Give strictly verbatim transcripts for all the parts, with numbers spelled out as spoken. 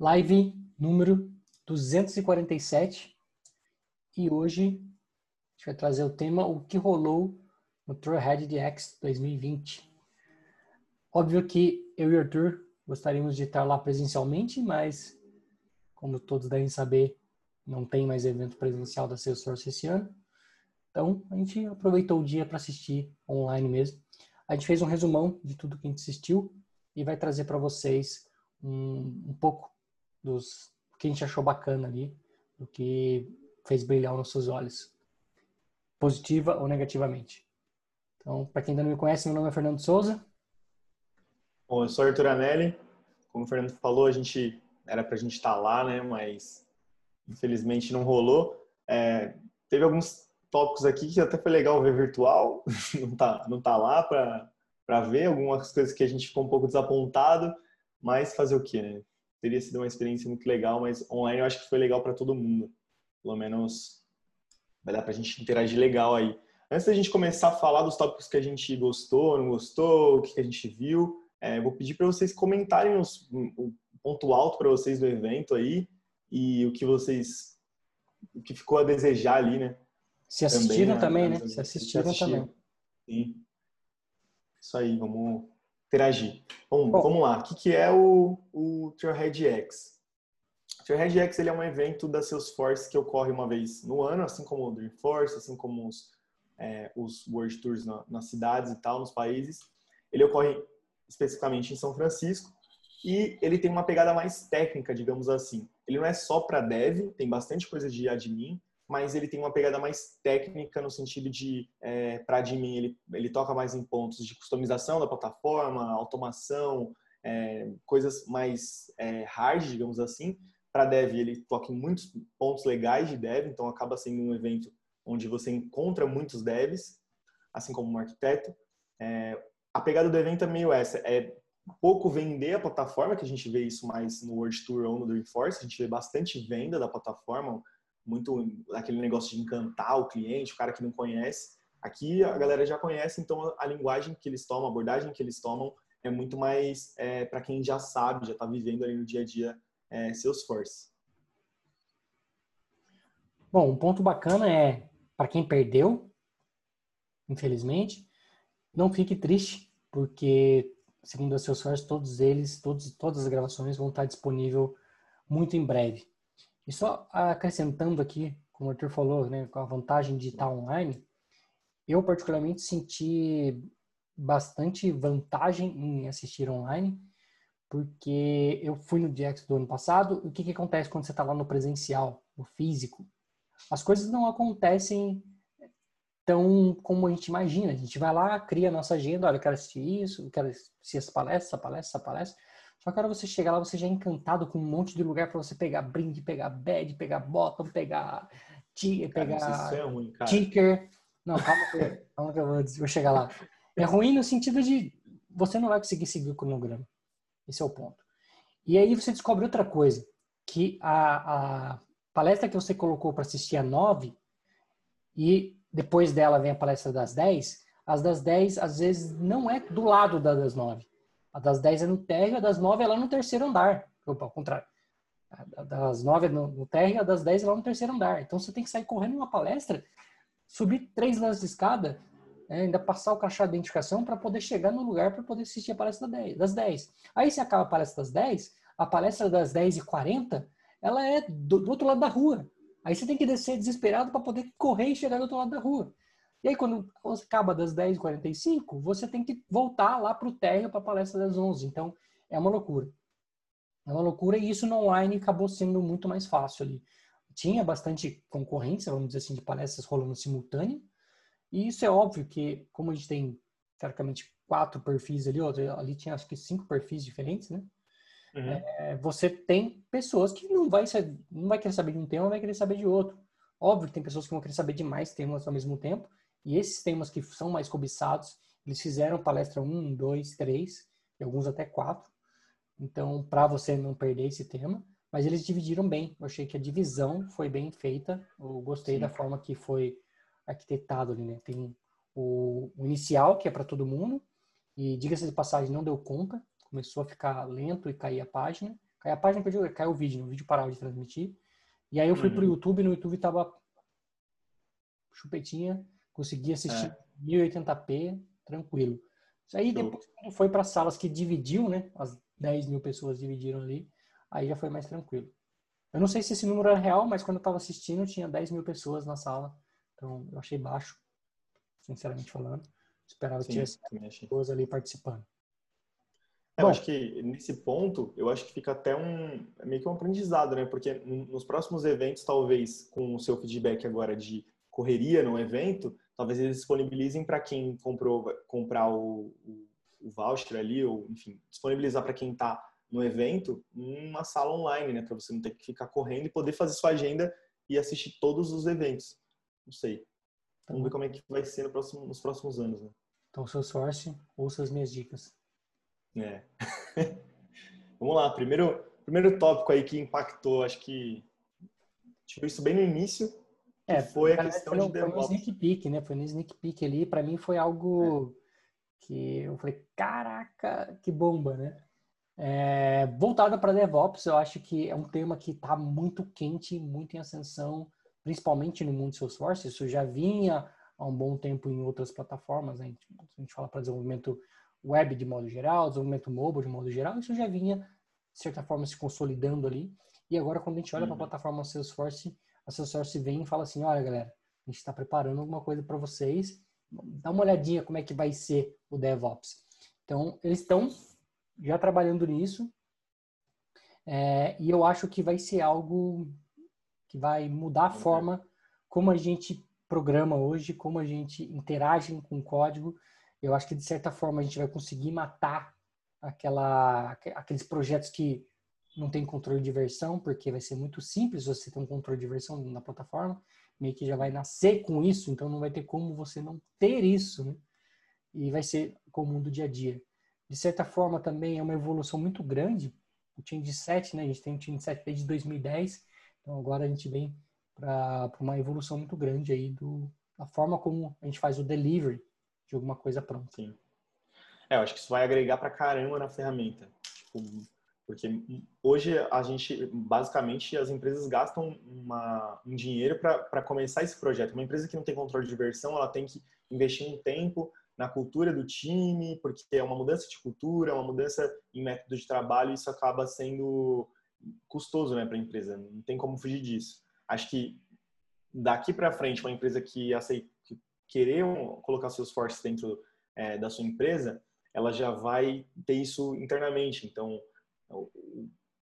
Live número duzentos e quarenta e sete, e hoje a gente vai trazer o tema o que rolou no TrailheaDX dois mil e vinte. Óbvio que eu e o Arthur gostaríamos de estar lá presencialmente, mas como todos devem saber, não tem mais evento presencial da Salesforce esse ano. Então, a gente aproveitou o dia para assistir online mesmo. A gente fez um resumão de tudo que a gente assistiu e vai trazer para vocês um, um pouco dos, do que a gente achou bacana ali, do que fez brilhar os nossos olhos, positiva ou negativamente. Então, para quem ainda não me conhece, meu nome é Fernando Souza. Bom, eu sou Arthur Anelli. Como o Fernando falou, a gente era para a gente estar lá, né? Mas infelizmente não rolou. É, teve alguns tópicos aqui que até foi legal ver virtual, não tá, não tá lá para ver, algumas coisas que a gente ficou um pouco desapontado, mas fazer o quê, né? Teria sido uma experiência muito legal, mas online eu acho que foi legal para todo mundo. Pelo menos vai dar para a gente interagir legal aí. Antes da gente começar a falar dos tópicos que a gente gostou, não gostou, o que a gente viu, é, vou pedir para vocês comentarem os, o ponto alto para vocês do evento aí e o que vocês, o que ficou a desejar ali, né? Se assistiram também, também né? né? Se assistiram se também. Sim. Isso aí, vamos interagir. Bom, Bom. Vamos lá. O que, que é o, o TrailheaDX? O TrailheaDX ele é um evento da Salesforce que ocorre uma vez no ano, assim como o Dreamforce, assim como os, é, os World Tours na, nas cidades e tal, nos países. Ele ocorre especificamente em São Francisco e ele tem uma pegada mais técnica, digamos assim. Ele não é só para dev, tem bastante coisa de admin, mas ele tem uma pegada mais técnica no sentido de, é, para admin, ele, ele toca mais em pontos de customização da plataforma, automação, é, coisas mais é, hard, digamos assim. Para dev, ele toca em muitos pontos legais de dev, então acaba sendo um evento onde você encontra muitos devs, assim como um arquiteto. É, a pegada do evento é meio essa, é pouco vender a plataforma, que a gente vê isso mais no World Tour ou no Dreamforce, a gente vê bastante venda da plataforma, muito aquele negócio de encantar o cliente, o cara que não conhece. Aqui a galera já conhece, então a linguagem que eles tomam, a abordagem que eles tomam é muito mais é, para quem já sabe, já está vivendo ali no dia a dia é, Salesforce. Bom, um ponto bacana é, para quem perdeu, infelizmente, não fique triste, porque segundo a Salesforce, todos eles, todos, todas as gravações vão estar disponíveis muito em breve. E só acrescentando aqui, como o Arthur falou, né, com a vantagem de estar online, eu particularmente senti bastante vantagem em assistir online, porque eu fui no D X do ano passado, e o que, que acontece quando você está lá no presencial, no físico? As coisas não acontecem tão como a gente imagina. A gente vai lá, cria a nossa agenda, olha, eu quero assistir isso, eu quero assistir essa palestra, essa palestra, essa palestra. Só que a hora você chegar lá, você já é encantado com um monte de lugar para você pegar brinde, pegar badge, pegar bottom, pegar, tia, cara, pegar é ruim, ticker. Não, calma que, calma que eu vou, vou chegar lá. É ruim no sentido de você não vai conseguir seguir o cronograma. Esse é o ponto. E aí você descobre outra coisa, que a, a palestra que você colocou para assistir a nove e depois dela vem a palestra das dez, as das dez às vezes não é do lado da das nove. A das dez é no térreo, a das nove é lá no terceiro andar. Opa, ao contrário. A das nove é no térreo, a das dez é lá no terceiro andar. Então você tem que sair correndo uma palestra, subir três lances de escada, né, ainda passar o crachá de identificação para poder chegar no lugar para poder assistir a palestra das dez. Aí você acaba a palestra das dez, a palestra das dez e quarenta, ela é do, do outro lado da rua. Aí você tem que descer desesperado para poder correr e chegar do outro lado da rua. E aí, quando acaba das dez e quarenta e cinco, você tem que voltar lá para o térreo para a palestra das onze. Então, é uma loucura. É uma loucura e isso no online acabou sendo muito mais fácil ali. Tinha bastante concorrência, vamos dizer assim, de palestras rolando simultâneo. E isso é óbvio que, como a gente tem, teoricamente, quatro perfis ali, ali tinha acho que cinco perfis diferentes, né? Uhum. É, você tem pessoas que não vai, não vai querer saber de um tema, vai querer saber de outro. Óbvio que tem pessoas que vão querer saber de mais temas ao mesmo tempo. E esses temas que são mais cobiçados, eles fizeram palestra um, dois, três, e alguns até quatro. Então, para você não perder esse tema. Mas eles dividiram bem. Eu achei que a divisão foi bem feita. Eu gostei Sim. da forma que foi arquitetado ali, né? Tem o inicial, que é para todo mundo. E, diga-se de passagem, não deu conta. Começou a ficar lento e cair a página. Caiu a página, caiu o vídeo, o vídeo parava de transmitir. E aí eu fui uhum. pro YouTube, no YouTube tava chupetinha, consegui assistir é. mil e oitenta p, tranquilo. Aí depois quando foi para salas que dividiu, né? As dez mil pessoas dividiram ali, aí já foi mais tranquilo. Eu não sei se esse número era real, mas quando eu tava assistindo tinha dez mil pessoas na sala. Então eu achei baixo, sinceramente falando. Esperava que tivesse pessoas ali participando. É, eu acho que nesse ponto, eu acho que fica até um meio que um aprendizado, né? Porque nos próximos eventos, talvez, com o seu feedback agora de correria num evento, talvez eles disponibilizem para quem comprou, comprar o, o, o voucher ali, ou enfim, disponibilizar para quem está no evento uma sala online, né? Para você não ter que ficar correndo e poder fazer sua agenda e assistir todos os eventos. Não sei. Vamos ver como é que vai ser no próximo, nos próximos anos, né? Então, Salesforce, ouça as minhas dicas. É. Vamos lá. Primeiro, primeiro tópico aí que impactou, acho que tive isso bem no início, que é, foi a questão foi, de DevOps. Foi um sneak peek, né? Foi um sneak peek ali. Pra mim foi algo é. que eu falei, caraca, que bomba, né? É, voltada para DevOps, eu acho que é um tema que tá muito quente, muito em ascensão, principalmente no mundo de Salesforce. Isso já vinha há um bom tempo em outras plataformas, né? A gente, a gente fala para desenvolvimento web de modo geral, desenvolvimento mobile de modo geral, isso já vinha, de certa forma, se consolidando ali. E agora, quando a gente olha uhum. para a plataforma Salesforce, a Salesforce vem e fala assim, olha, galera, a gente está preparando alguma coisa para vocês, dá uma olhadinha como é que vai ser o DevOps. Então, eles estão já trabalhando nisso, é, e eu acho que vai ser algo que vai mudar a uhum. forma como a gente programa hoje, como a gente interage com o código. Eu acho que, de certa forma, a gente vai conseguir matar aquela, aqueles projetos que não tem controle de versão, porque vai ser muito simples você ter um controle de versão na plataforma, meio que já vai nascer com isso, então não vai ter como você não ter isso, né? E vai ser comum do dia a dia. De certa forma, também é uma evolução muito grande. O change sete, né? A gente tem o change sete desde dois mil e dez, então agora a gente vem para uma evolução muito grande aí do, da forma como a gente faz o delivery de alguma coisa pronta. Sim. É, eu acho que isso vai agregar pra caramba na ferramenta. Tipo, porque hoje a gente, basicamente, as empresas gastam uma, um dinheiro para começar esse projeto. Uma empresa que não tem controle de versão, ela tem que investir um tempo na cultura do time, porque é uma mudança de cultura, uma mudança em método de trabalho, e isso acaba sendo custoso, né, para a empresa. Não tem como fugir disso. Acho que daqui para frente, uma empresa que aceita querer colocar seus forces dentro é, da sua empresa, ela já vai ter isso internamente. Então,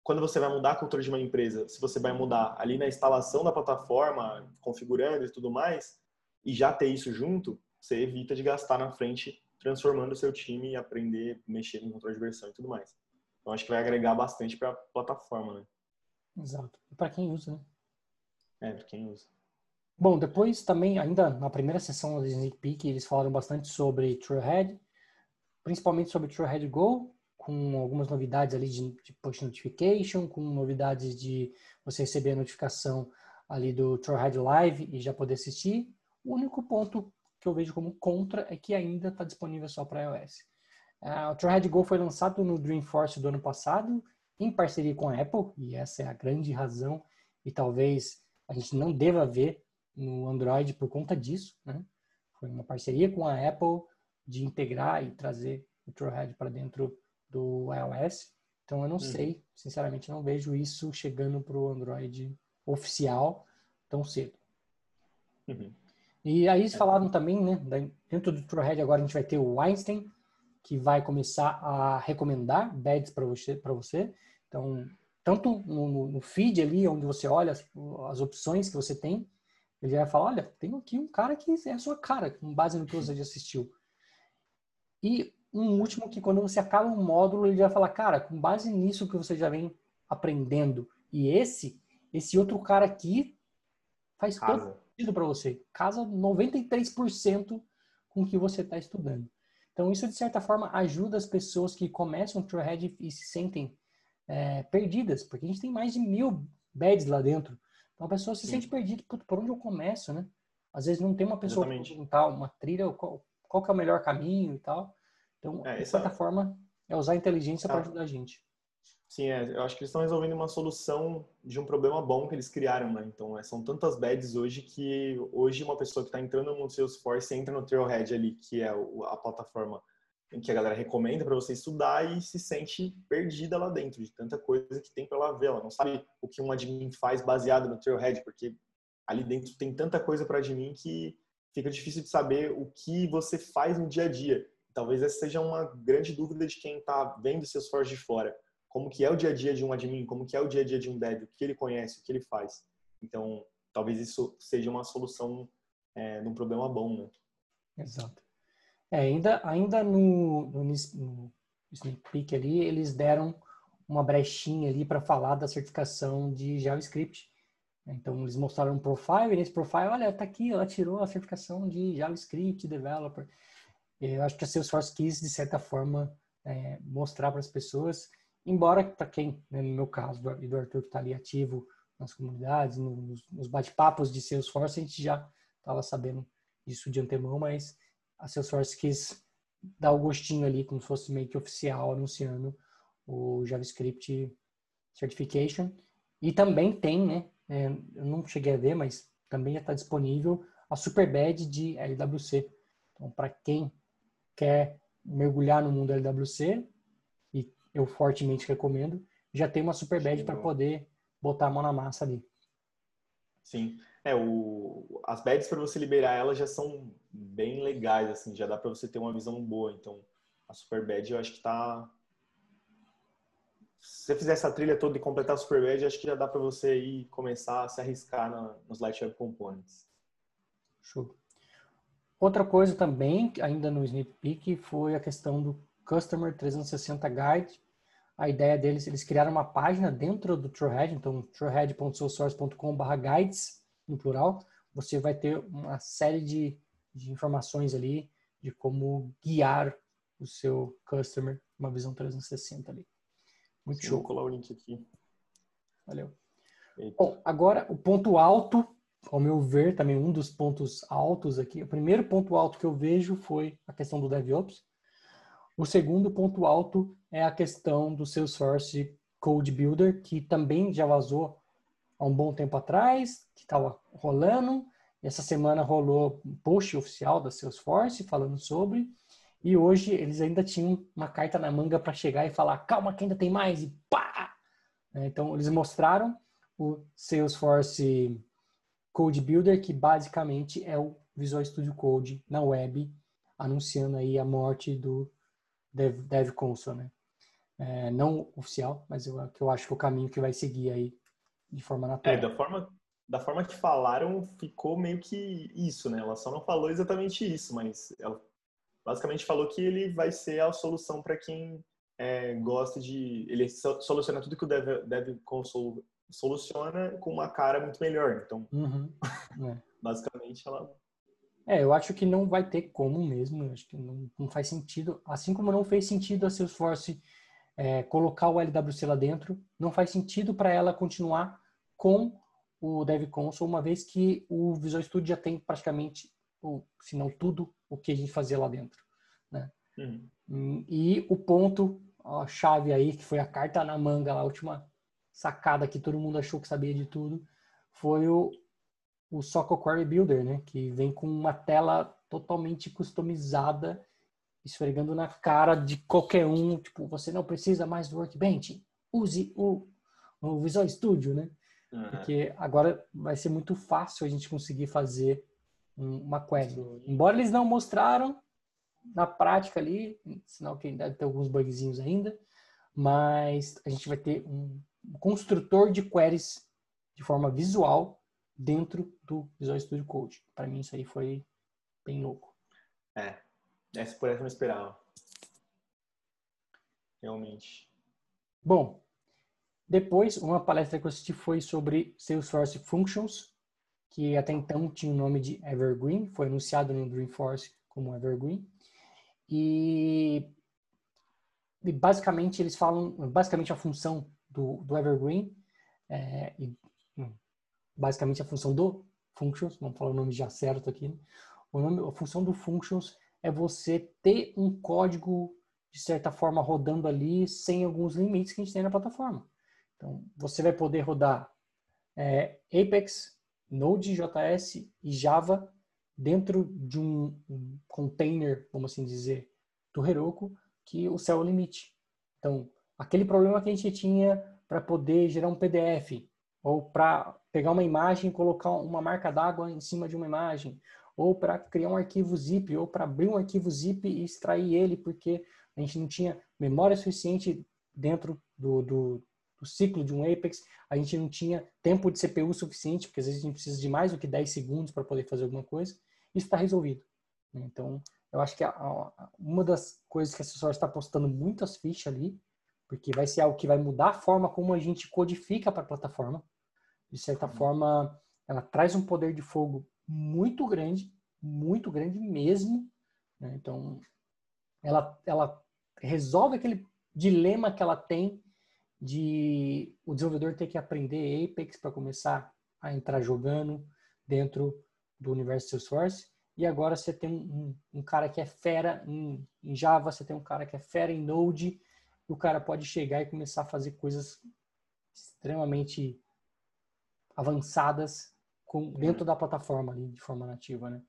quando você vai mudar a cultura de uma empresa, se você vai mudar ali na instalação da plataforma, configurando e tudo mais, e já ter isso junto, você evita de gastar na frente, transformando o seu time e aprender, mexer em controle de versão e tudo mais. Então, acho que vai agregar bastante para a plataforma, né? Exato. E para quem usa, né? É, para quem usa. Bom, depois também, ainda na primeira sessão do sneak peek, eles falaram bastante sobre Trailhead, principalmente sobre Trailhead Go, com algumas novidades ali de, de push notification, com novidades de você receber a notificação ali do Trailhead Live e já poder assistir. O único ponto que eu vejo como contra é que ainda está disponível só para iOS. Uh, o Trailhead Go foi lançado no Dreamforce do ano passado, em parceria com a Apple, e essa é a grande razão, e talvez a gente não deva ver no Android por conta disso, né? Foi uma parceria com a Apple de integrar e trazer o Trailhead para dentro do iOS. Então eu não uhum. sei, sinceramente não vejo isso chegando para o Android oficial tão cedo. Uhum. E aí eles falaram também, né? Dentro do Trailhead agora a gente vai ter o Einstein, que vai começar a recomendar badges para você, para você. Então, tanto no, no feed ali, onde você olha as, as opções que você tem, ele vai falar, olha, tem aqui um cara que é a sua cara, com base no que você já assistiu. E um último que quando você acaba um módulo, ele vai falar, cara, com base nisso que você já vem aprendendo. E esse, esse outro cara aqui faz todo sentido para você. Casa noventa e três por cento com o que você está estudando. Então isso, de certa forma, ajuda as pessoas que começam o Trailhead e se sentem é, perdidas. Porque a gente tem mais de mil badges lá dentro. Então a pessoa se sente Sim. perdida, por onde eu começo, né? Às vezes não tem uma pessoa para perguntar uma trilha, qual, qual que é o melhor caminho e tal. Então, é, de certa forma, é usar a inteligência para ajudar a gente. Sim, é, eu acho que eles estão resolvendo uma solução de um problema bom que eles criaram, né? Então, é, são tantas badges hoje que hoje uma pessoa que está entrando no Salesforce entra no Trailhead ali, que é o, a plataforma em que a galera recomenda para você estudar e se sente perdida lá dentro, de tanta coisa que tem para ela ver. Ela não sabe o que um admin faz baseado no Trailhead, porque ali dentro tem tanta coisa para admin que fica difícil de saber o que você faz no dia a dia. Talvez essa seja uma grande dúvida de quem está vendo Salesforce de fora. Como que é o dia a dia de um admin, como que é o dia a dia de um dev, o que ele conhece, o que ele faz. Então, talvez isso seja uma solução é, de um problema bom, né? Exato. É, ainda ainda no, no, no sneak peek ali, eles deram uma brechinha ali para falar da certificação de JavaScript. Então, eles mostraram um profile, e nesse profile, olha, tá aqui, ela tirou a certificação de JavaScript Developer. Eu acho que a Salesforce quis, de certa forma, é, mostrar para as pessoas... Embora, para quem, né, no meu caso, e do Arthur, que está ali ativo nas comunidades, nos, nos bate-papos de Salesforce, a gente já estava sabendo disso de antemão, mas a Salesforce quis dar o gostinho ali, como se fosse meio que oficial, anunciando o JavaScript Certification. E também tem, né, é, eu não cheguei a ver, mas também já está disponível a Superbadge de L W C. Então, para quem quer mergulhar no mundo L W C, eu fortemente recomendo, já tem uma super badge para poder botar a mão na massa ali. Sim, é, o, as badges para você liberar elas já são bem legais, assim, já dá para você ter uma visão boa. Então, a super badge eu acho que tá... Se você fizer essa trilha toda e completar a super badge, acho que já dá para você aí começar a se arriscar na, nos Light Web Components. Show. Outra coisa também, ainda no sneak peek, foi a questão do Customer trezentos e sessenta Guide. A ideia deles, eles criaram uma página dentro do Trailhead, então trailhead ponto salesforce ponto com barra guides, no plural. Você vai ter uma série de, de informações ali de como guiar o seu customer, uma visão trezentos e sessenta ali. Muito Sim, show. Vou colar o link aqui. Valeu. Eita. Bom, agora o ponto alto, ao meu ver, também um dos pontos altos aqui. O primeiro ponto alto que eu vejo foi a questão do DevOps. O segundo ponto alto é a questão do Salesforce Code Builder, que também já vazou há um bom tempo atrás, que estava rolando. Essa semana rolou um post oficial da Salesforce falando sobre. E hoje eles ainda tinham uma carta na manga para chegar e falar, calma que ainda tem mais, e pá! Então eles mostraram o Salesforce Code Builder, que basicamente é o Visual Studio Code na web, anunciando aí a morte do Dev, Dev Console, né? É, não oficial, mas eu, eu acho que é o caminho que vai seguir aí de forma natural. É, da forma, da forma que falaram, ficou meio que isso, né? Ela só não falou exatamente isso, mas ela basicamente falou que ele vai ser a solução para quem é, gosta de... Ele soluciona tudo que o Dev, Dev Console soluciona com uma cara muito melhor. Então, uhum, é. Basicamente, ela... É, eu acho que não vai ter como mesmo, eu acho que não, não faz sentido, assim como não fez sentido a Salesforce é, colocar o L W C lá dentro, não faz sentido para ela continuar com o Dev Console, uma vez que o Visual Studio já tem praticamente, ou, se não tudo, o que a gente fazia lá dentro, né? Uhum. E o ponto, a chave aí, que foi a carta na manga, a última sacada que todo mundo achou que sabia de tudo, foi o o Soco Query Builder, né? Que vem com uma tela totalmente customizada, esfregando na cara de qualquer um. Tipo, você não precisa mais do Workbench. Use o, o Visual Studio, né? Uhum. Porque agora vai ser muito fácil a gente conseguir fazer um, uma query. Embora eles não mostraram na prática ali, sinal que deve ter alguns bugzinhos ainda, mas a gente vai ter um construtor de queries de forma visual dentro do Visual Studio Code. Para mim isso aí foi bem louco. É, essa por essa eu não esperava. Realmente. Bom, depois uma palestra que eu assisti foi sobre Salesforce Functions, que até então tinha o nome de Evergreen, foi anunciado no Dreamforce como Evergreen. E, e basicamente eles falam, basicamente a função do, do Evergreen é, e basicamente a função do Functions, vamos falar o nome já certo aqui, né? O nome, a função do Functions é você ter um código de certa forma, rodando ali sem alguns limites que a gente tem na plataforma. Então, você vai poder rodar é, Apex, Node.js e Java dentro de um container, vamos assim dizer, do Heroku, que o céu é o limite. Então, aquele problema que a gente tinha para poder gerar um P D F, ou para pegar uma imagem e colocar uma marca d'água em cima de uma imagem, ou para criar um arquivo zip, ou para abrir um arquivo zip e extrair ele, porque a gente não tinha memória suficiente dentro do, do, do ciclo de um Apex, a gente não tinha tempo de C P U suficiente, porque às vezes a gente precisa de mais do que dez segundos para poder fazer alguma coisa, isso está resolvido. Então, eu acho que a, a, uma das coisas que a Salesforce está apostando muitas fichas ali, porque vai ser algo que vai mudar a forma como a gente codifica para a plataforma. De certa uhum. forma, ela traz um poder de fogo muito grande, muito grande mesmo. Né? Então, ela, ela resolve aquele dilema que ela tem de o desenvolvedor ter que aprender Apex para começar a entrar jogando dentro do universo Salesforce. E agora você tem um, um, um cara que é fera em, em Java, você tem um cara que é fera em Node, o cara pode chegar e começar a fazer coisas extremamente avançadas com, dentro da plataforma ali, de forma nativa, né?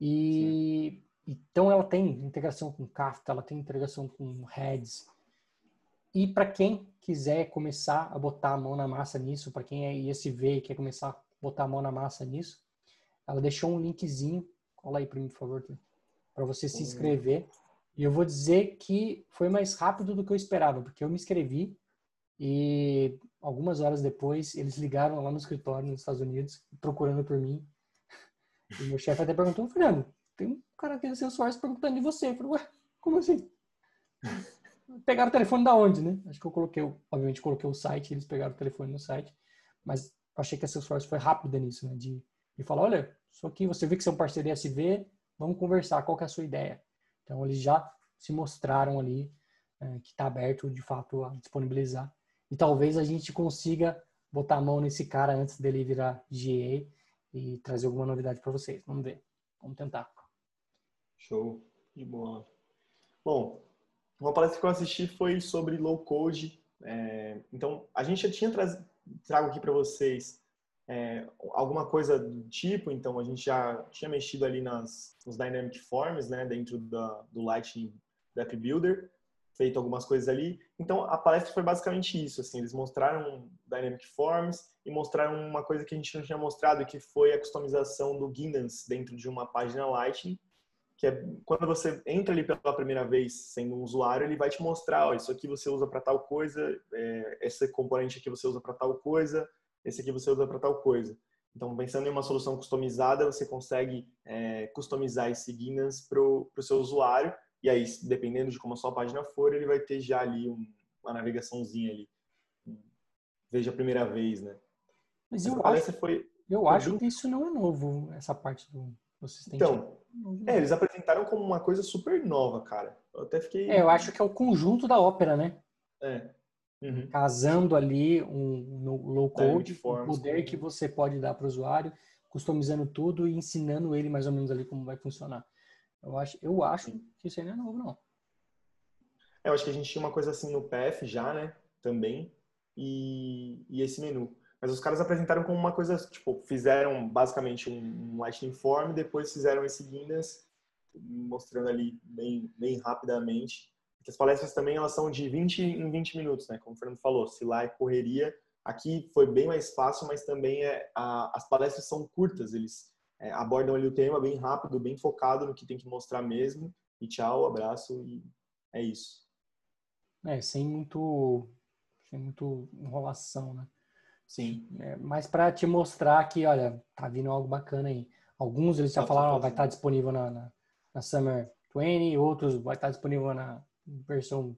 E, então ela tem integração com Kafka, ela tem integração com Redis. E para quem quiser começar a botar a mão na massa nisso, para quem é I S V e quer começar a botar a mão na massa nisso, ela deixou um linkzinho, cola aí para mim, por favor, para você se inscrever. E eu vou dizer que foi mais rápido do que eu esperava, porque eu me inscrevi e algumas horas depois eles ligaram lá no escritório nos Estados Unidos procurando por mim. E meu chefe até perguntou, Fernando, tem um cara aqui no Salesforce perguntando de você. Eu falei, ué, como assim? Pegaram o telefone da onde, né? Acho que eu coloquei, obviamente coloquei o site, eles pegaram o telefone no site, mas achei que a Salesforce foi rápida nisso, né? De, de falar, olha, só que você vê que você é um parceiro I S V, vamos conversar, qual que é a sua ideia? Então, eles já se mostraram ali é, que está aberto, de fato, a disponibilizar. E talvez a gente consiga botar a mão nesse cara antes dele virar G A e trazer alguma novidade para vocês. Vamos ver. Vamos tentar. Show de bola. Bom, uma palestra que eu assisti foi sobre low-code. É, então, a gente já tinha tra trago aqui para vocês é, alguma coisa do tipo. Então, a gente já tinha mexido ali nas... os Dynamic Forms, né, dentro da, do Lightning do App Builder, feito algumas coisas ali. Então, a palestra foi basicamente isso, assim, eles mostraram Dynamic Forms e mostraram uma coisa que a gente não tinha mostrado, que foi a customização do Guidance dentro de uma página Lightning, que é quando você entra ali pela primeira vez sendo um usuário, ele vai te mostrar, ó, isso aqui você usa para tal coisa, é, esse componente aqui você usa para tal coisa, esse aqui você usa para tal coisa. Então, pensando em uma solução customizada, você consegue é, customizar esse Guidance para o seu usuário. E aí, dependendo de como a sua página for, ele vai ter já ali um, uma navegaçãozinha ali. Veja a primeira vez, né? Mas essa eu acho, foi, eu foi acho do... que isso não é novo, essa parte do assistente. Então, é, eles apresentaram como uma coisa super nova, cara. Eu até fiquei... É, eu acho que é o conjunto da ópera, né? É. Uhum. Casando ali um low-code, o poder que você pode dar para o usuário, customizando tudo e ensinando ele mais ou menos ali como vai funcionar. Eu acho, eu acho que isso aí não é novo, não. É, eu acho que a gente tinha uma coisa assim no P F já, né? Também. E, e esse menu. Mas os caras apresentaram como uma coisa, tipo, fizeram basicamente um, um Lightning Form, depois fizeram esse Guidance, mostrando ali bem, bem rapidamente. As palestras também, elas são de vinte em vinte minutos, né? Como o Fernando falou, se lá é correria, aqui foi bem mais fácil, mas também é, a, as palestras são curtas, eles é, abordam ali o tema bem rápido, bem focado no que tem que mostrar mesmo. E tchau, abraço, e é isso. É, sem muito, sem muito enrolação, né? Sim. É, mas para te mostrar que, olha, tá vindo algo bacana aí. Alguns eles já tá falaram, ó, vai estar disponível na, na, na Summer vinte, outros vai estar disponível na versão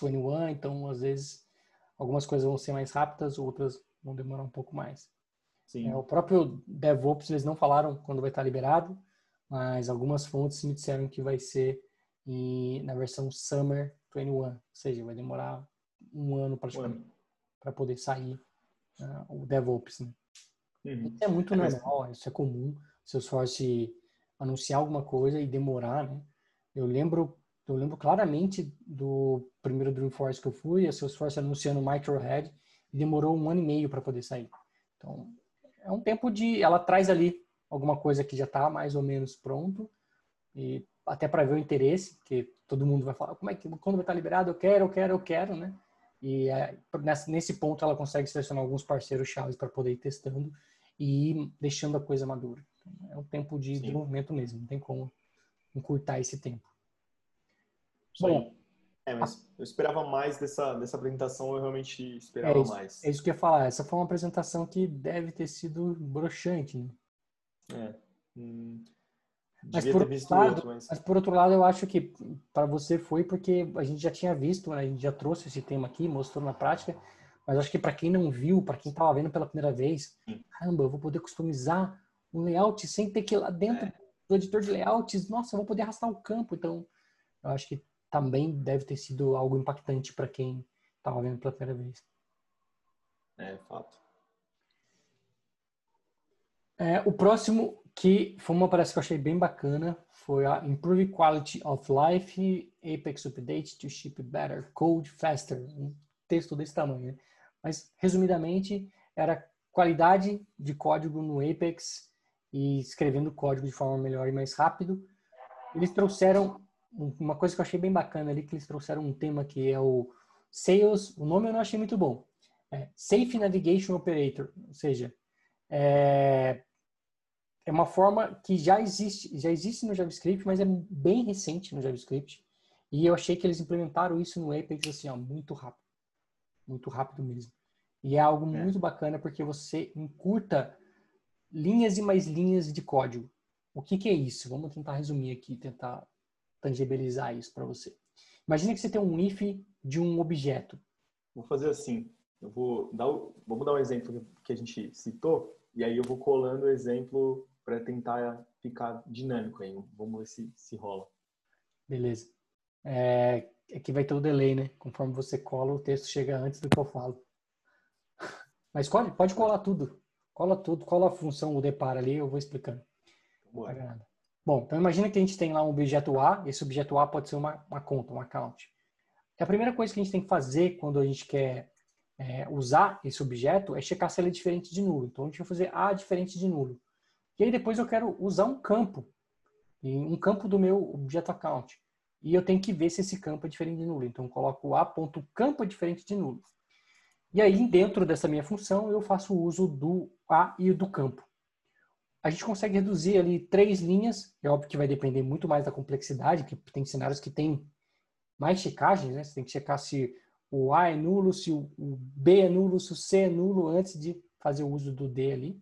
vinte e um, então às vezes algumas coisas vão ser mais rápidas, outras vão demorar um pouco mais. Sim. É, o próprio DevOps, eles não falaram quando vai estar liberado, mas algumas fontes me disseram que vai ser em, na versão Summer vinte e um, ou seja, vai demorar um ano praticamente um para poder sair uh, o DevOps. Né? Uhum. Isso é muito é normal, mesmo. Isso é comum, se eu fosse anunciar alguma coisa e demorar, né? Eu lembro Eu lembro claramente do primeiro Dreamforce que eu fui, a Salesforce anunciando o Microhead, e demorou um ano e meio para poder sair. Então, é um tempo de... Ela traz ali alguma coisa que já está mais ou menos pronto, e até para ver o interesse, porque todo mundo vai falar, como é que, quando vai estar liberado? Eu quero, eu quero, eu quero, né? E é, nesse ponto ela consegue selecionar alguns parceiros chaves para poder ir testando e ir deixando a coisa madura. Então, é um tempo de Sim. desenvolvimento mesmo, não tem como encurtar esse tempo. Isso Bom, é, mas a... eu esperava mais dessa, dessa apresentação, eu realmente esperava é isso, mais. É isso que eu ia falar, essa foi uma apresentação que deve ter sido broxante, né? É, hum... Mas por, outro lado, outro, mas... mas por outro lado, eu acho que para você foi porque a gente já tinha visto, né? A gente já trouxe esse tema aqui, mostrou na prática, mas acho que para quem não viu, para quem estava vendo pela primeira vez, caramba, eu vou poder customizar um layout sem ter que ir lá dentro é. do editor de layouts, nossa, eu vou poder arrastar o campo, então eu acho que também deve ter sido algo impactante para quem estava vendo pela primeira vez. É, fato. É, o próximo... que foi uma palestra que eu achei bem bacana, foi a Improve Quality of Life, Apex Update to Ship Better, Code Faster. Um texto desse tamanho, né? Mas, resumidamente, era qualidade de código no Apex e escrevendo código de forma melhor e mais rápido. Eles trouxeram, uma coisa que eu achei bem bacana ali, que eles trouxeram um tema que é o Sales, o nome eu não achei muito bom, é Safe Navigation Operator, ou seja, é... É uma forma que já existe, já existe no JavaScript, mas é bem recente no JavaScript. E eu achei que eles implementaram isso no Apex assim, ó, muito rápido. Muito rápido mesmo. E é algo é. muito bacana porque você encurta linhas e mais linhas de código. O que, que é isso? Vamos tentar resumir aqui, tentar tangibilizar isso para você. Imagina que você tem um if de um objeto. Vou fazer assim. Eu vou dar, vamos dar um exemplo que a gente citou. E aí eu vou colando o exemplo... para tentar ficar dinâmico aí. Vamos ver se, se rola. Beleza. É, aqui vai ter o delay, né? Conforme você cola, o texto chega antes do que eu falo. Mas pode, pode colar tudo. Cola tudo, cola a função, o depara ali, eu vou explicando. Boa. Bom, então imagina que a gente tem lá um objeto A, esse objeto A pode ser uma, uma conta, um account. E a primeira coisa que a gente tem que fazer quando a gente quer é, usar esse objeto é checar se ele é diferente de nulo. Então a gente vai fazer A diferente de nulo. E aí depois eu quero usar um campo, um campo do meu objeto account. E eu tenho que ver se esse campo é diferente de nulo. Então eu coloco a.campo é diferente de nulo. E aí dentro dessa minha função eu faço o uso do a e do campo. A gente consegue reduzir ali três linhas. É óbvio que vai depender muito mais da complexidade, que tem cenários que tem mais checagens, né? Você tem que checar se o a é nulo, se o b é nulo, se o c é nulo, antes de fazer o uso do d ali.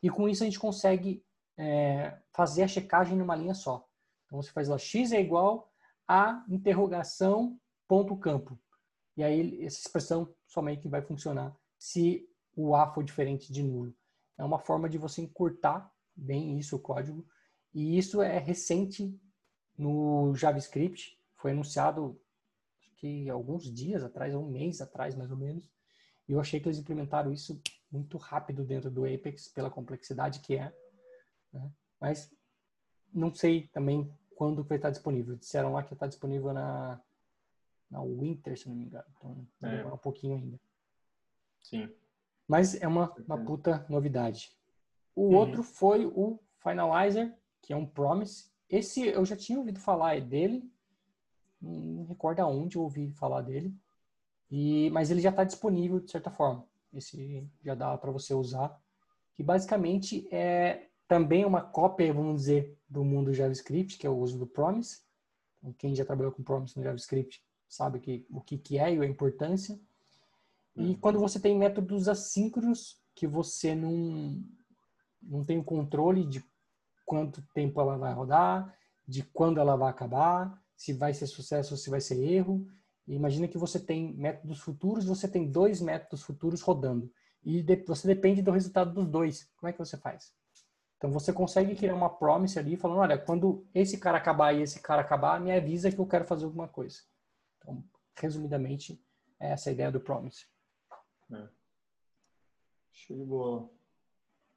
E com isso a gente consegue é, fazer a checagem numa linha só. Então você faz lá x é igual a interrogação ponto campo. E aí essa expressão somente vai funcionar se o a for diferente de nulo. É uma forma de você encurtar bem isso, o código. E isso é recente no JavaScript. Foi anunciado acho que alguns dias atrás, um mês atrás mais ou menos. E eu achei que eles implementaram isso muito rápido dentro do Apex, pela complexidade que é. Né? Mas não sei também quando vai estar disponível. Disseram lá que está disponível na, na Winter, se não me engano. Então, vai demorar um pouquinho ainda. Sim. Mas é uma, uma puta novidade. O uhum. outro foi o Finalizer, que é um Promise. Esse eu já tinha ouvido falar dele. Não recordo aonde eu ouvi falar dele. E, mas ele já está disponível de certa forma. Esse já dá para você usar. Que basicamente é também uma cópia, vamos dizer, do mundo JavaScript, que é o uso do Promise. Então, quem já trabalhou com Promise no JavaScript sabe que, o que, que é e a importância. E uhum. quando você tem métodos assíncronos, que você não, não tem o controle de quanto tempo ela vai rodar, de quando ela vai acabar, se vai ser sucesso ou se vai ser erro. Imagina que você tem métodos futuros, você tem dois métodos futuros rodando. E de, você depende do resultado dos dois. Como é que você faz? Então você consegue criar uma promise ali, falando, olha, quando esse cara acabar e esse cara acabar, me avisa que eu quero fazer alguma coisa. Então, resumidamente, é essa a ideia do promise. É. Show de bola.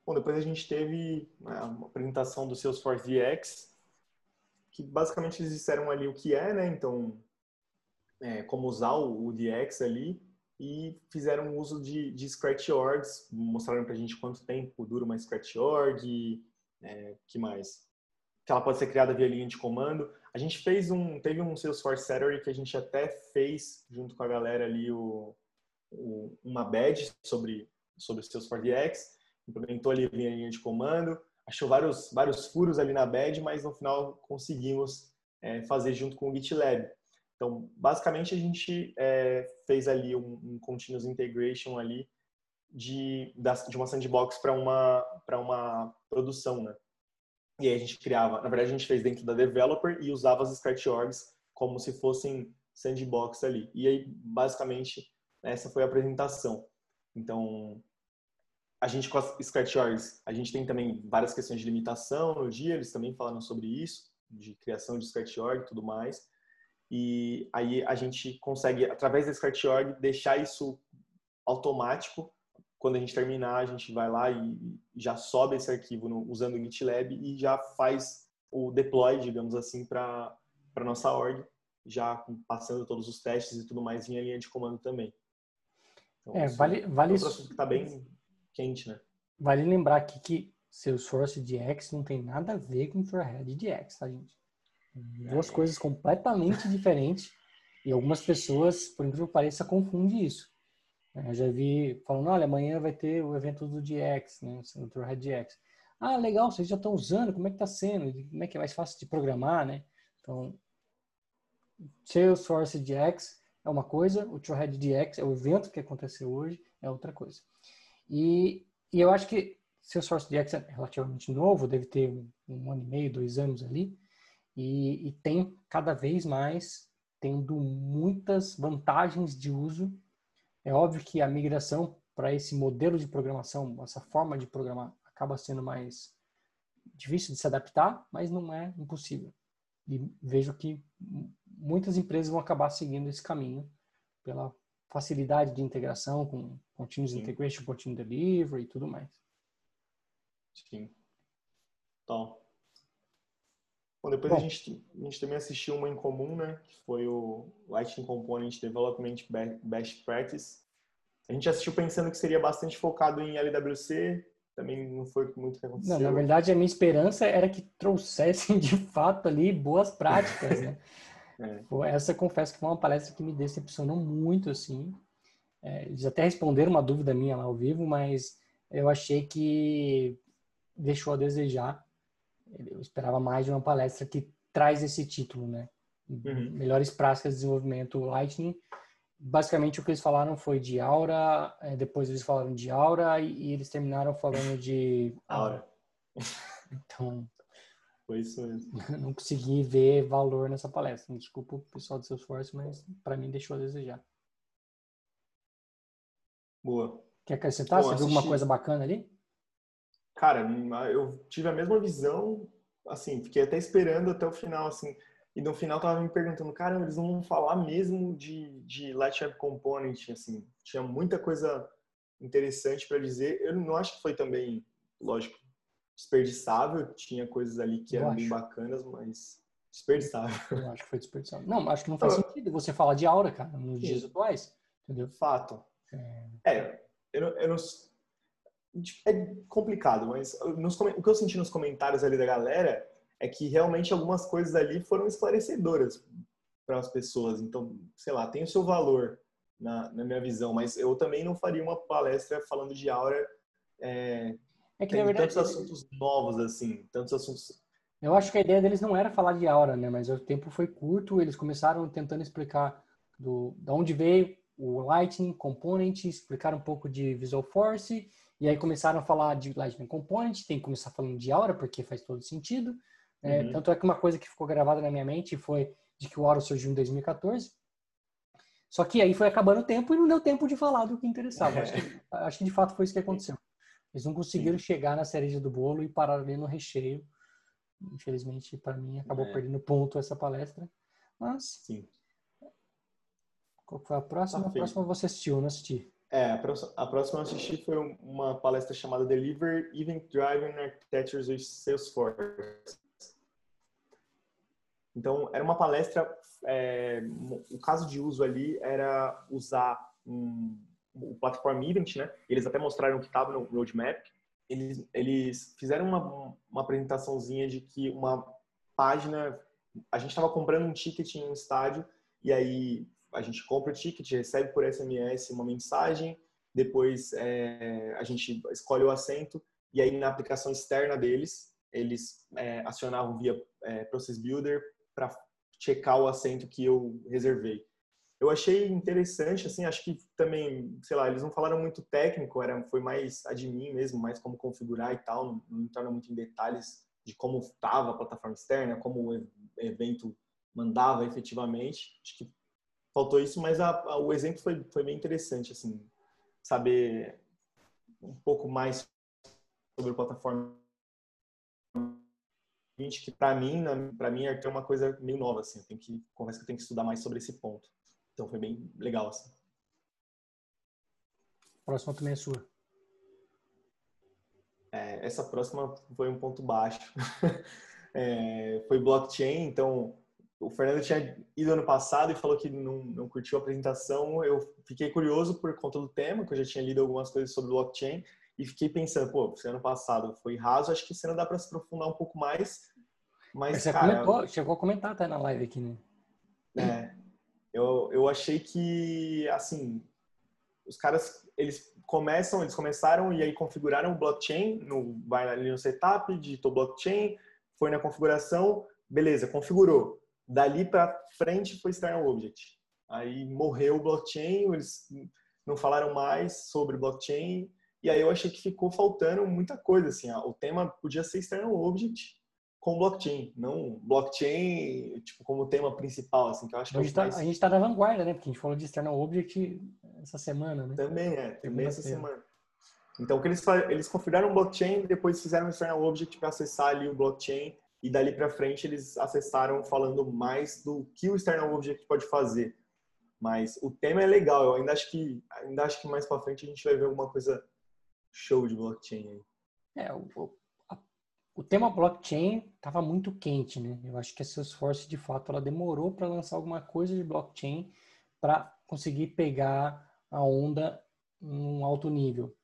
Bom, depois a gente teve uma apresentação do Salesforce D X, que basicamente eles disseram ali o que é, né? Então, é, como usar o, o D X ali, e fizeram uso de, de Scratch Orgs, mostraram pra gente quanto tempo dura uma Scratch Org, é, que mais? Que ela pode ser criada via linha de comando. A gente fez um, teve um Salesforce Saturday que a gente até fez junto com a galera ali o, o, uma badge sobre, sobre o Salesforce D X, implementou ali a linha de comando, achou vários, vários furos ali na badge, mas no final conseguimos é, fazer junto com o GitLab. Então, basicamente a gente é, fez ali um, um continuous integration ali de, de uma sandbox para uma, para uma produção, né? E aí a gente criava, na verdade a gente fez dentro da developer e usava as Scratch Orgs como se fossem sandbox ali. E aí, basicamente, essa foi a apresentação. Então, a gente com as Scratch Orgs, a gente tem também várias questões de limitação no dia, eles também falaram sobre isso, de criação de Scratch Org e tudo mais. E aí a gente consegue, através da Scratch Org, deixar isso automático. Quando a gente terminar, a gente vai lá e já sobe esse arquivo no, usando o GitLab e já faz o deploy, digamos assim, para a nossa org, já passando todos os testes e tudo mais em linha de comando também. Então, é, vale, vale isso. Está bem quente, né? Vale lembrar aqui que Salesforce D X não tem nada a ver com Trailhead D X, tá, gente? Duas é. coisas completamente diferentes e algumas pessoas, por incrível que pareça, confundem isso. Eu já vi falando, olha, amanhã vai ter o evento do D X, né? O Trailhead D X. Ah, legal, vocês já estão usando, como é que está sendo? Como é que é mais fácil de programar, né? Então, Salesforce D X é uma coisa, o Trailhead D X é o evento que aconteceu hoje, é outra coisa. E, e eu acho que Salesforce D X é relativamente novo, deve ter um, um ano e meio, dois anos ali, e, e tem cada vez mais, tendo muitas vantagens de uso. É óbvio que a migração para esse modelo de programação, essa forma de programar, acaba sendo mais difícil de se adaptar, mas não é impossível. E vejo que muitas empresas vão acabar seguindo esse caminho pela facilidade de integração com continuous integration, continuous delivery e tudo mais. Sim. Então, bom, depois bom. A, gente, a gente também assistiu uma em comum, né? Que foi o Lightning Component Development Best Practice. A gente assistiu pensando que seria bastante focado em L W C. Também não foi muito o que aconteceu. Não, na verdade, a minha esperança era que trouxessem, de fato, ali boas práticas, né? é. Essa, confesso que foi uma palestra que me decepcionou muito, assim. É, eles até responderam uma dúvida minha lá ao vivo, mas eu achei que deixou a desejar. Eu esperava mais de uma palestra que traz esse título, né? Uhum. Melhores práticas de desenvolvimento Lightning. Basicamente o que eles falaram foi de Aura, depois eles falaram de Aura e eles terminaram falando de... Aura. Então... Foi isso mesmo. Não consegui ver valor nessa palestra. Desculpa o pessoal do Salesforce, mas para mim deixou a desejar. Boa. Quer acrescentar? Bom, você assisti... viu alguma coisa bacana ali? Cara, eu tive a mesma visão, assim, fiquei até esperando até o final, assim, e no final tava me perguntando, cara, eles não vão falar mesmo de, de Lightning Web Component, assim, tinha muita coisa interessante para dizer. Eu não acho que foi também, lógico, desperdiçável, tinha coisas ali que eu eram acho. bem bacanas, mas desperdiçável. Eu acho que foi desperdiçável. Não, acho que não faz então, sentido você falar de Aura, cara, nos sim. dias atuais, entendeu? Fato. É, é eu, eu não... É complicado, mas nos, o que eu senti nos comentários ali da galera é que realmente algumas coisas ali foram esclarecedoras para as pessoas. Então, sei lá, tem o seu valor na, na minha visão, mas eu também não faria uma palestra falando de Aura. É, é que, na verdade, tantos assuntos novos, assim, tantos assuntos... Eu acho que a ideia deles não era falar de Aura, né? Mas o tempo foi curto, eles começaram tentando explicar do, da onde veio o Lightning Component, explicaram um pouco de Visual Force... E aí começaram a falar de Lightning Component, tem que começar falando de Aura, porque faz todo sentido. Né? Uhum. Tanto é que uma coisa que ficou gravada na minha mente foi de que o Aura surgiu em dois mil e quatorze. Só que aí foi acabando o tempo e não deu tempo de falar do que interessava. É. Acho que, acho que de fato foi isso que aconteceu. Eles não conseguiram Sim. chegar na cereja do bolo e pararam ali no recheio. Infelizmente, para mim, acabou é. perdendo ponto essa palestra. Mas... Sim. Qual foi a próxima? Tá, a próxima você assistiu, não assisti. É, a próxima eu assisti foi uma palestra chamada Deliver Event Driven Architectures with Salesforce. Então, era uma palestra, é, o caso de uso ali era usar um, o Platform Event, né? Eles até mostraram o que estava no roadmap. Eles, eles fizeram uma, uma apresentaçãozinha de que uma página... A gente estava comprando um ticket em um estádio e aí a gente compra o ticket, recebe por S M S uma mensagem, depois é, a gente escolhe o assento e aí na aplicação externa deles, eles é, acionavam via é, Process Builder para checar o assento que eu reservei. Eu achei interessante, assim, acho que também, sei lá, eles não falaram muito técnico, era, foi mais admin mesmo, mais como configurar e tal, não, não entraram muito em detalhes de como estava a plataforma externa, como o evento mandava efetivamente. Acho que faltou isso, mas a, a, o exemplo foi, foi bem interessante, assim, saber um pouco mais sobre a plataforma. Que para mim, para mim é uma coisa meio nova, assim, eu tenho que, confesso que eu tenho que estudar mais sobre esse ponto. Então foi bem legal, assim. Próxima também é sua. É, essa próxima foi um ponto baixo. É, foi blockchain, então o Fernando tinha ido ano passado e falou que não, não curtiu a apresentação. Eu fiquei curioso por conta do tema, que eu já tinha lido algumas coisas sobre blockchain e fiquei pensando, pô, esse ano passado foi raso, acho que esse ano dá para se aprofundar um pouco mais. Mas, você cara, comentou, chegou a comentar até na live aqui, né? É, eu, eu achei que, assim... Os caras, eles começam, eles começaram e aí configuraram o blockchain, no, vai ali no setup, digitou blockchain, foi na configuração, beleza, configurou. Dali para frente foi external object. Aí morreu o blockchain, eles não falaram mais sobre blockchain, e aí eu achei que ficou faltando muita coisa, assim, ó, o tema podia ser external object com blockchain, não blockchain tipo como tema principal, assim, que eu acho que a gente tá, mais... a gente tá na vanguarda, né? Porque a gente falou de external object essa semana, né? Também é, também essa semana. Então, o que eles eles configuraram o blockchain, depois fizeram o external object para acessar ali o blockchain e dali para frente eles acessaram falando mais do que o external object pode fazer. Mas o tema é legal, eu ainda acho que ainda acho que mais para frente a gente vai ver alguma coisa show de blockchain aí. É, o O tema blockchain estava muito quente, né? Eu acho que a Salesforce, de fato, ela demorou para lançar alguma coisa de blockchain para conseguir pegar a onda num alto nível.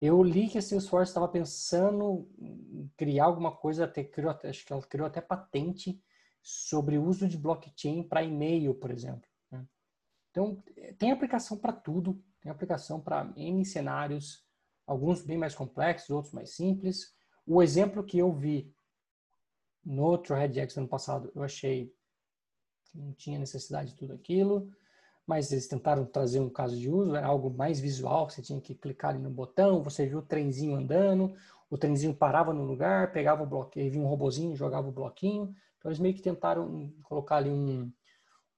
Eu li que a Salesforce estava pensando em criar alguma coisa, até, criou, acho que ela criou até patente sobre o uso de blockchain para e-mail, por exemplo, né? Então, tem aplicação para tudo. Tem aplicação para N cenários, alguns bem mais complexos, outros mais simples. O exemplo que eu vi no TrailheaDX ano passado, eu achei que não tinha necessidade de tudo aquilo, mas eles tentaram trazer um caso de uso, era algo mais visual, você tinha que clicar ali no botão, você viu o trenzinho andando, o trenzinho parava no lugar, pegava o bloquinho, vinha um robozinho, jogava o bloquinho. Então eles meio que tentaram colocar ali um,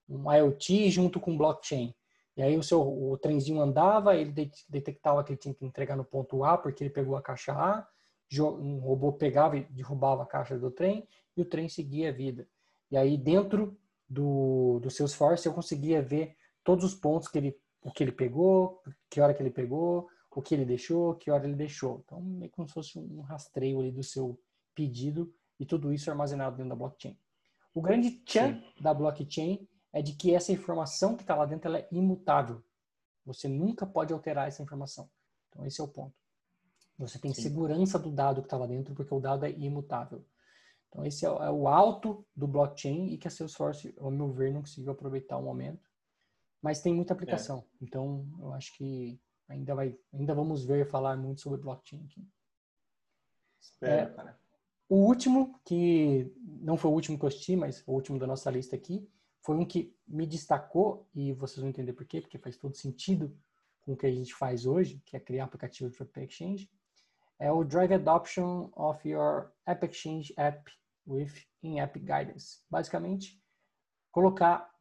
um IoT junto com blockchain. E aí o, seu, o trenzinho andava, ele detectava que ele tinha que entregar no ponto A, porque ele pegou a caixa A, um robô pegava e derrubava a caixa do trem e o trem seguia a vida. E aí dentro do, do Salesforce eu conseguia ver todos os pontos que ele, o que ele pegou, que hora que ele pegou, o que ele deixou, que hora ele deixou. Então é como se fosse um rastreio ali do seu pedido e tudo isso armazenado dentro da blockchain. O grande tchan da blockchain é de que essa informação que está lá dentro ela é imutável. Você nunca pode alterar essa informação. Então esse é o ponto. Você tem Sim. segurança do dado que está lá dentro, porque o dado é imutável. Então, esse é o alto do blockchain e que a Salesforce, ao meu ver, não conseguiu aproveitar o momento. Mas tem muita aplicação. É. Então, eu acho que ainda, vai, ainda vamos ver falar muito sobre blockchain aqui. Espera, é, cara. O último, que não foi o último que eu assisti, mas o último da nossa lista aqui, foi um que me destacou, e vocês vão entender por quê, porque faz todo sentido com o que a gente faz hoje, que é criar aplicativo de AppExchange. É o Drive Adoption of Your AppExchange App with in-app Guidance. Basicamente, colocar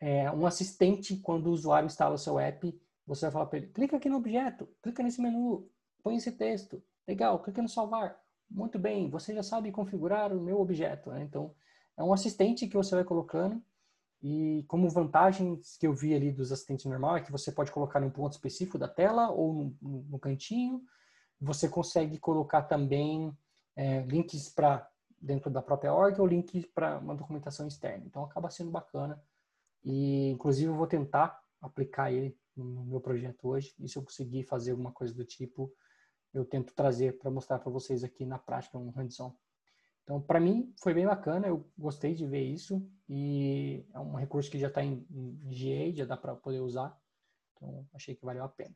é, um assistente quando o usuário instala o seu app, você vai falar para ele, clica aqui no objeto, clica nesse menu, põe esse texto, legal, clica no salvar. Muito bem, você já sabe configurar o meu objeto, né? Então, é um assistente que você vai colocando e como vantagens que eu vi ali dos assistentes normal é que você pode colocar num ponto específico da tela ou no, no, no cantinho. Você consegue colocar também é, links para dentro da própria org ou link para uma documentação externa. Então acaba sendo bacana e inclusive eu vou tentar aplicar ele no meu projeto hoje e se eu conseguir fazer alguma coisa do tipo, eu tento trazer para mostrar para vocês aqui na prática um hands-on. Então para mim foi bem bacana, eu gostei de ver isso e é um recurso que já está em, em G A, já dá para poder usar. Então achei que valeu a pena.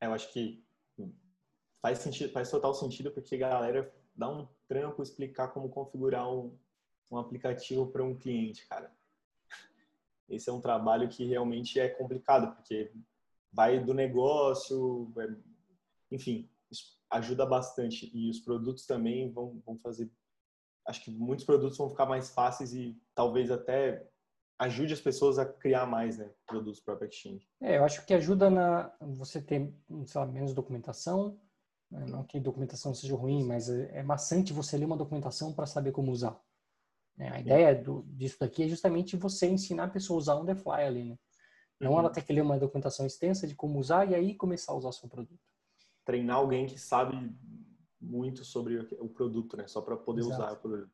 É, eu acho que faz sentido, faz total sentido porque galera dá um trampo explicar como configurar um, um aplicativo para um cliente, cara. Esse é um trabalho que realmente é complicado, porque vai do negócio, é, enfim, ajuda bastante. E os produtos também vão, vão fazer... Acho que muitos produtos vão ficar mais fáceis e talvez até ajude as pessoas a criar mais, né, produtos para o AppExchange. É, eu acho que ajuda na você ter, sei lá, menos documentação. Não que documentação seja ruim, mas é maçante você ler uma documentação para saber como usar. A ideia do, disso daqui é justamente você ensinar a pessoa a usar on the fly ali, né? Não uhum. ela ter que ler uma documentação extensa de como usar e aí começar a usar o seu produto. Treinar alguém que sabe muito sobre o produto, né? Só para poder Exato. Usar o produto.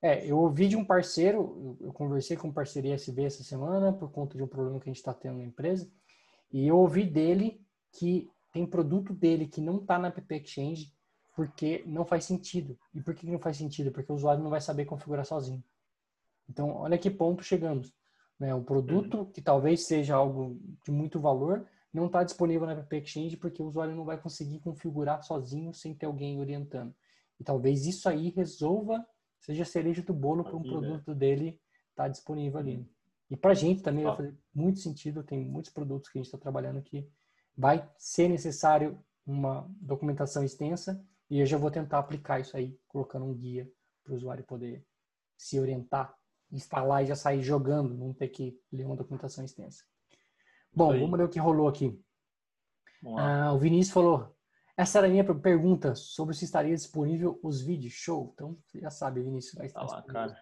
É, eu ouvi de um parceiro, eu conversei com um parceiro I S B essa semana por conta de um problema que a gente está tendo na empresa e eu ouvi dele que tem produto dele que não está na AppExchange porque não faz sentido. E por que não faz sentido? Porque o usuário não vai saber configurar sozinho. Então, olha que ponto chegamos. Né? O produto, uhum. que talvez seja algo de muito valor, não está disponível na AppExchange porque o usuário não vai conseguir configurar sozinho sem ter alguém orientando. E talvez isso aí resolva, seja a cereja do bolo para um produto dele estar disponível ali. Uhum. E para a gente também vai fazer muito sentido. Tem muitos produtos que a gente está trabalhando que vai ser necessário uma documentação extensa e eu já vou tentar aplicar isso aí, colocando um guia para o usuário poder se orientar, instalar e já sair jogando, não ter que ler uma documentação extensa. Bom, Oi. vamos ver o que rolou aqui. Ah, o Vinícius falou, essa era a minha pergunta sobre se estaria disponível os vídeos. Show! Então, você já sabe, Vinícius, vai estar tá lá, cara.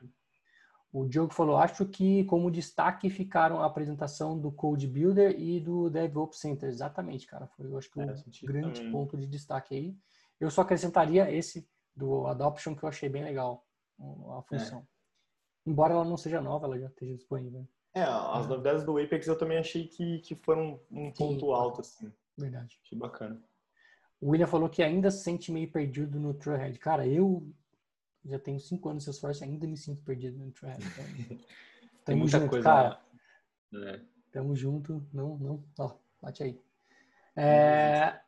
O Diogo falou, acho que como destaque ficaram a apresentação do Code Builder e do DevOps Center. Exatamente, cara. Foi, eu acho que, um é, grande também. Ponto de destaque aí. Eu só acrescentaria esse do Adoption, que eu achei bem legal a função. É. Embora ela não seja nova, ela já esteja disponível. É, as é. novidades do Apex eu também achei que, que foram um ponto Sim, alto, assim. Verdade. Achei bacana. O William falou que ainda se sente meio perdido no Trailhead. Cara, eu... já tenho cinco anos de Salesforce e ainda me sinto perdido no Trailhead. Então, Tem muita junto, coisa. Cara. É. Tamo junto. Não, não. Ó, bate aí. É,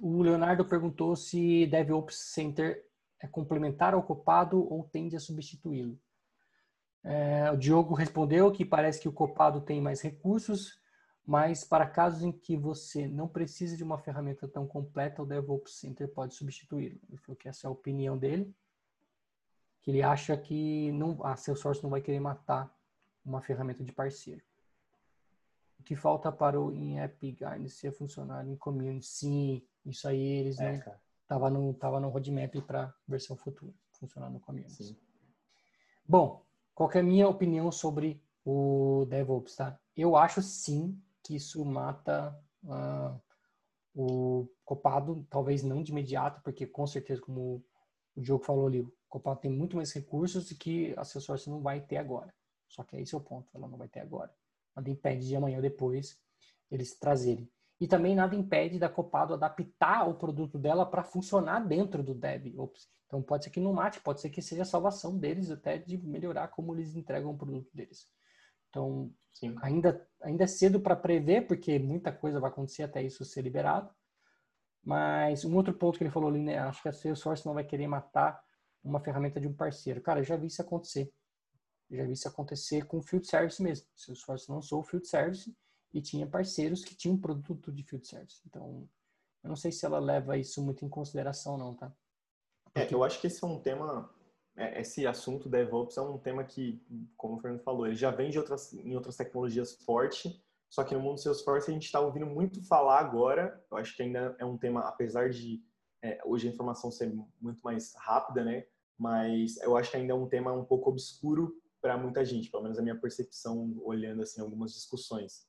o Leonardo perguntou se DevOps Center é complementar ao Copado ou tende a substituí-lo. É, o Diogo respondeu que parece que o Copado tem mais recursos, mas para casos em que você não precisa de uma ferramenta tão completa, o DevOps Center pode substituí-lo. Ele falou que essa é a opinião dele. Que ele acha que não, a Salesforce não vai querer matar uma ferramenta de parceiro. O que falta para o in-app guidance ser funcionário em community? Sim, isso aí eles é, não tava no, tava no roadmap para versão futura, funcionar no community. Sim. Bom, qual que é a minha opinião sobre o DevOps, tá? Eu acho sim que isso mata uh, o Copado, talvez não de imediato, porque com certeza, como o Diogo falou ali, Copado tem muito mais recursos que a Salesforce não vai ter agora. Só que esse é o ponto, ela não vai ter agora. Nada impede de amanhã ou depois eles trazerem. E também nada impede da Copado adaptar o produto dela para funcionar dentro do DevOps. Então pode ser que não mate, pode ser que seja a salvação deles até de melhorar como eles entregam o produto deles. Então Sim. ainda, ainda é cedo para prever, porque muita coisa vai acontecer até isso ser liberado. Mas um outro ponto que ele falou ali, né? Acho que a Salesforce não vai querer matar uma ferramenta de um parceiro. Cara, eu já vi isso acontecer. Eu já vi isso acontecer com o Field Service mesmo. O Salesforce lançou o Field Service e tinha parceiros que tinham produto de Field Service. Então, eu não sei se ela leva isso muito em consideração não, tá? Porque... É, eu acho que esse é um tema, esse assunto DevOps é um tema que, como o Fernando falou, ele já vem de outras, em outras tecnologias forte, só que no mundo Salesforce a gente está ouvindo muito falar agora. Eu acho que ainda é um tema, apesar de é, hoje a informação ser muito mais rápida, né? Mas eu acho que ainda é um tema um pouco obscuro para muita gente, pelo menos a minha percepção olhando assim algumas discussões.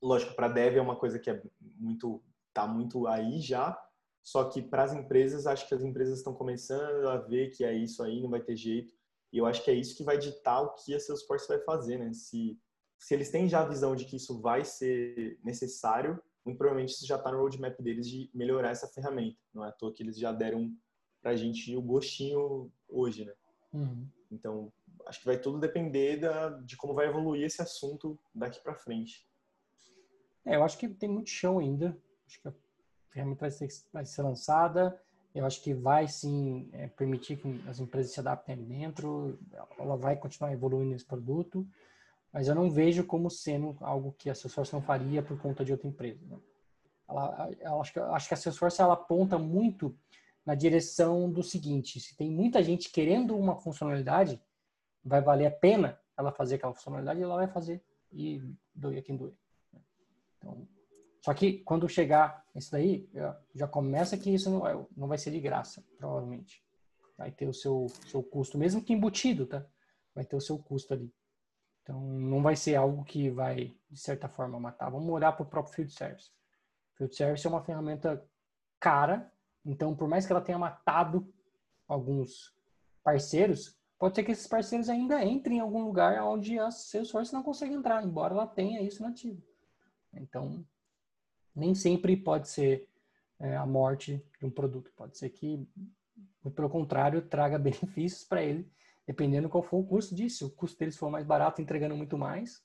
Lógico, para dev é uma coisa que é muito tá muito aí já, Só que para as empresas, acho que as empresas estão começando a ver que é isso aí, não vai ter jeito. E eu acho que é isso que vai ditar o que a Salesforce vai fazer, né? Se, se eles têm já a visão de que isso vai ser necessário, muito provavelmente isso já está no roadmap deles de melhorar essa ferramenta. Não é à toa que eles já deram para a gente o gostinho hoje, né? Uhum. Então, acho que vai tudo depender da, de como vai evoluir esse assunto daqui para frente. É, eu acho que tem muito chão ainda. Acho que a ferramenta vai ser, vai ser lançada. Eu acho que vai, sim, é, permitir que as empresas se adaptem ali dentro. Ela vai continuar evoluindo esse produto. Mas eu não vejo como sendo algo que a Salesforce não faria por conta de outra empresa. Né? Ela, ela, acho, que, acho que a Salesforce ela aponta muito na direção do seguinte. Se tem muita gente querendo uma funcionalidade, vai valer a pena ela fazer aquela funcionalidade, ela vai fazer. E doer quem doer. Então, só que quando chegar isso daí, já, já começa que isso não, é, não vai ser de graça, provavelmente. Vai ter o seu, seu custo, mesmo que embutido, tá? Vai ter o seu custo ali. Então, não vai ser algo que vai, de certa forma, matar. Vamos olhar para o próprio Field Service. Field Service é uma ferramenta cara, então, por mais que ela tenha matado alguns parceiros, pode ser que esses parceiros ainda entrem em algum lugar onde a Salesforce não consegue entrar, embora ela tenha isso nativo. Então, nem sempre pode ser é, a morte de um produto. Pode ser que, pelo contrário, traga benefícios para ele, dependendo qual for o custo disso. Se o custo deles for mais barato, entregando muito mais,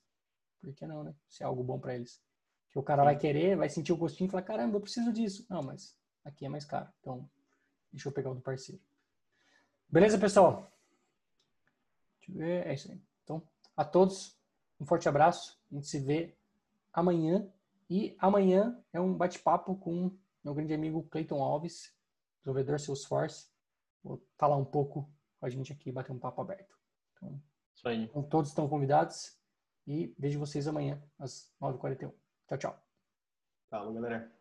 por que não, né? Se é algo bom para eles. Que o cara vai querer, vai sentir o gostinho e falar, caramba, eu preciso disso. Não, mas aqui é mais caro. Então, deixa eu pegar o do parceiro. Beleza, pessoal? Deixa eu ver. É isso aí. Então, a todos, um forte abraço. A gente se vê amanhã, e amanhã é um bate-papo com meu grande amigo Clayton Alves, desenvolvedor Salesforce. Vou falar um pouco com a gente aqui, bater um papo aberto. Então, isso aí. Então todos estão convidados e vejo vocês amanhã às nove e quarenta e um. Tchau, tchau. Falou, galera.